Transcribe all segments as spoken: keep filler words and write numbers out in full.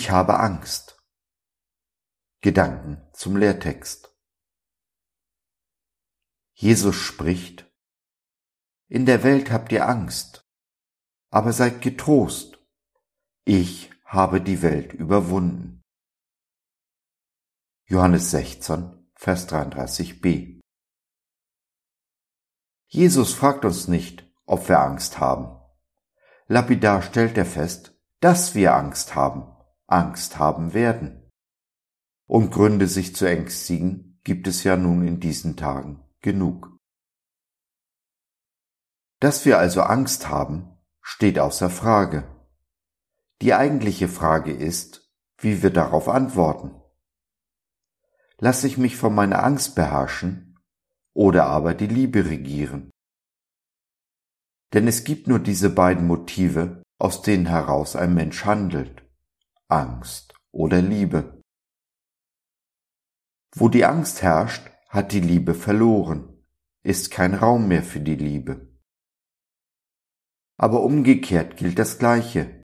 Ich habe Angst. Gedanken zum Lehrtext. Jesus spricht: In der Welt habt ihr Angst, aber seid getrost, ich habe die Welt überwunden. Johannes sechzehn, Vers dreiunddreißig b. Jesus fragt uns nicht, ob wir Angst haben. Lapidar stellt er fest, dass wir Angst haben, Angst haben werden. Und Gründe, sich zu ängstigen, gibt es ja nun in diesen Tagen genug. Dass wir also Angst haben, steht außer Frage. Die eigentliche Frage ist, wie wir darauf antworten. Lasse ich mich von meiner Angst beherrschen oder aber die Liebe regieren? Denn es gibt nur diese beiden Motive, aus denen heraus ein Mensch handelt: Angst oder Liebe. Wo die Angst herrscht, hat die Liebe verloren, ist kein Raum mehr für die Liebe. Aber umgekehrt gilt das Gleiche.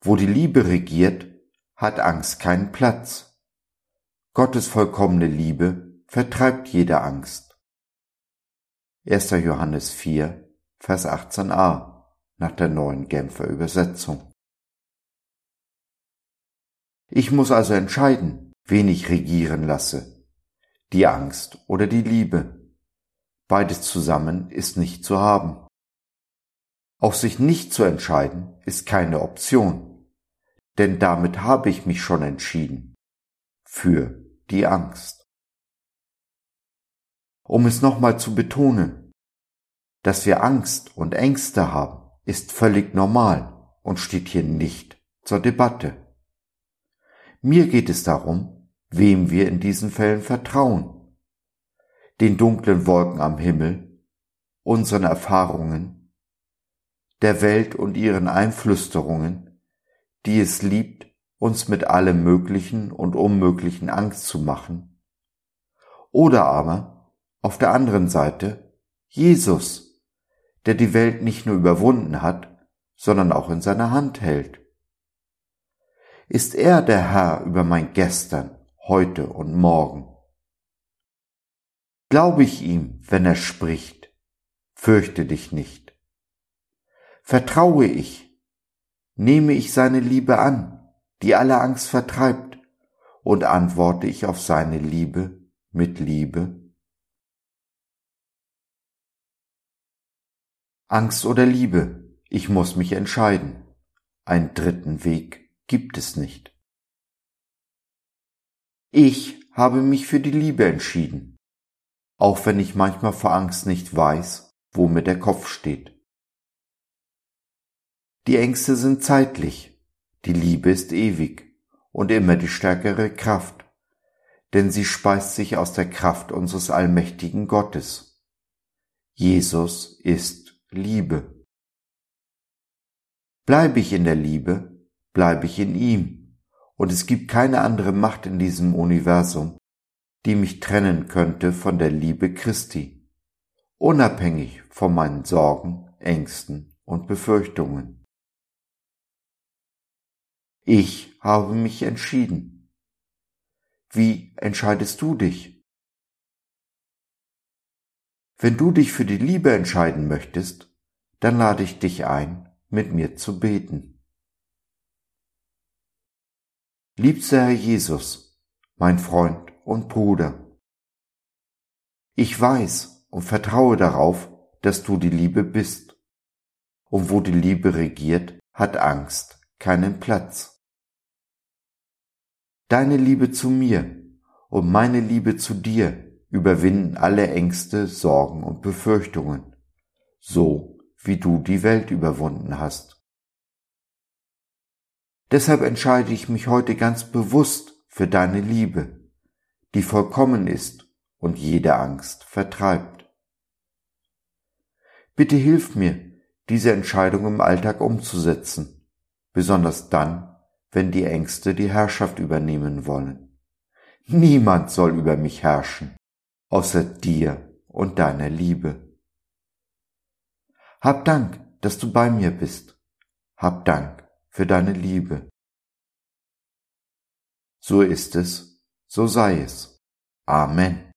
Wo die Liebe regiert, hat Angst keinen Platz. Gottes vollkommene Liebe vertreibt jede Angst. erster. Johannes vier, Vers achtzehn a, nach der neuen Genfer Übersetzung. Ich muss also entscheiden, wen ich regieren lasse, die Angst oder die Liebe. Beides zusammen ist nicht zu haben. Auf sich nicht zu entscheiden, ist keine Option, denn damit habe ich mich schon entschieden, für die Angst. Um es nochmal zu betonen: Dass wir Angst und Ängste haben, ist völlig normal und steht hier nicht zur Debatte. Mir geht es darum, wem wir in diesen Fällen vertrauen: den dunklen Wolken am Himmel, unseren Erfahrungen, der Welt und ihren Einflüsterungen, die es liebt, uns mit allem Möglichen und Unmöglichen Angst zu machen, oder aber auf der anderen Seite Jesus, der die Welt nicht nur überwunden hat, sondern auch in seiner Hand hält. Ist er der Herr über mein Gestern, heute und morgen? Glaube ich ihm, wenn er spricht: Fürchte dich nicht? Vertraue ich, nehme ich seine Liebe an, die alle Angst vertreibt, und antworte ich auf seine Liebe mit Liebe? Angst oder Liebe, ich muss mich entscheiden. Einen dritten Weg gibt es nicht. Ich habe mich für die Liebe entschieden, auch wenn ich manchmal vor Angst nicht weiß, wo mir der Kopf steht. Die Ängste sind zeitlich, die Liebe ist ewig und immer die stärkere Kraft, denn sie speist sich aus der Kraft unseres allmächtigen Gottes. Jesus ist Liebe. Bleibe ich in der Liebe, bleibe ich in ihm, und es gibt keine andere Macht in diesem Universum, die mich trennen könnte von der Liebe Christi, unabhängig von meinen Sorgen, Ängsten und Befürchtungen. Ich habe mich entschieden. Wie entscheidest du dich? Wenn du dich für die Liebe entscheiden möchtest, dann lade ich dich ein, mit mir zu beten. Liebster Herr Jesus, mein Freund und Bruder, ich weiß und vertraue darauf, dass du die Liebe bist, und wo die Liebe regiert, hat Angst keinen Platz. Deine Liebe zu mir und meine Liebe zu dir überwinden alle Ängste, Sorgen und Befürchtungen, so wie du die Welt überwunden hast. Deshalb entscheide ich mich heute ganz bewusst für deine Liebe, die vollkommen ist und jede Angst vertreibt. Bitte hilf mir, diese Entscheidung im Alltag umzusetzen, besonders dann, wenn die Ängste die Herrschaft übernehmen wollen. Niemand soll über mich herrschen, außer dir und deiner Liebe. Hab Dank, dass du bei mir bist. Hab Dank für deine Liebe. So ist es, so sei es. Amen.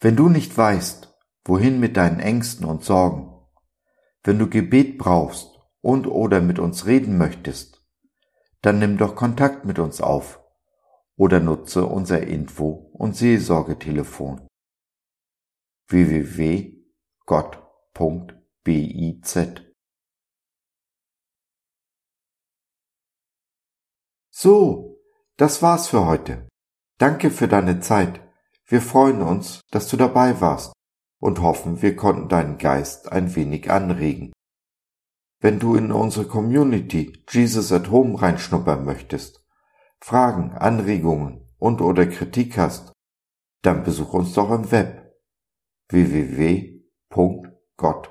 Wenn du nicht weißt, wohin mit deinen Ängsten und Sorgen, wenn du Gebet brauchst und oder mit uns reden möchtest, dann nimm doch Kontakt mit uns auf oder nutze unser Info- und Seelsorgetelefon w w w punkt gott punkt biz. So, das war's für heute. Danke für deine Zeit. Wir freuen uns, dass du dabei warst und hoffen, wir konnten deinen Geist ein wenig anregen. Wenn du in unsere Community Jesus at Home reinschnuppern möchtest, Fragen, Anregungen und oder Kritik hast, dann besuch uns doch im Web w w w punkt gott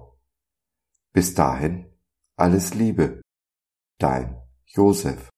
Bis dahin, alles Liebe. Dein Josef.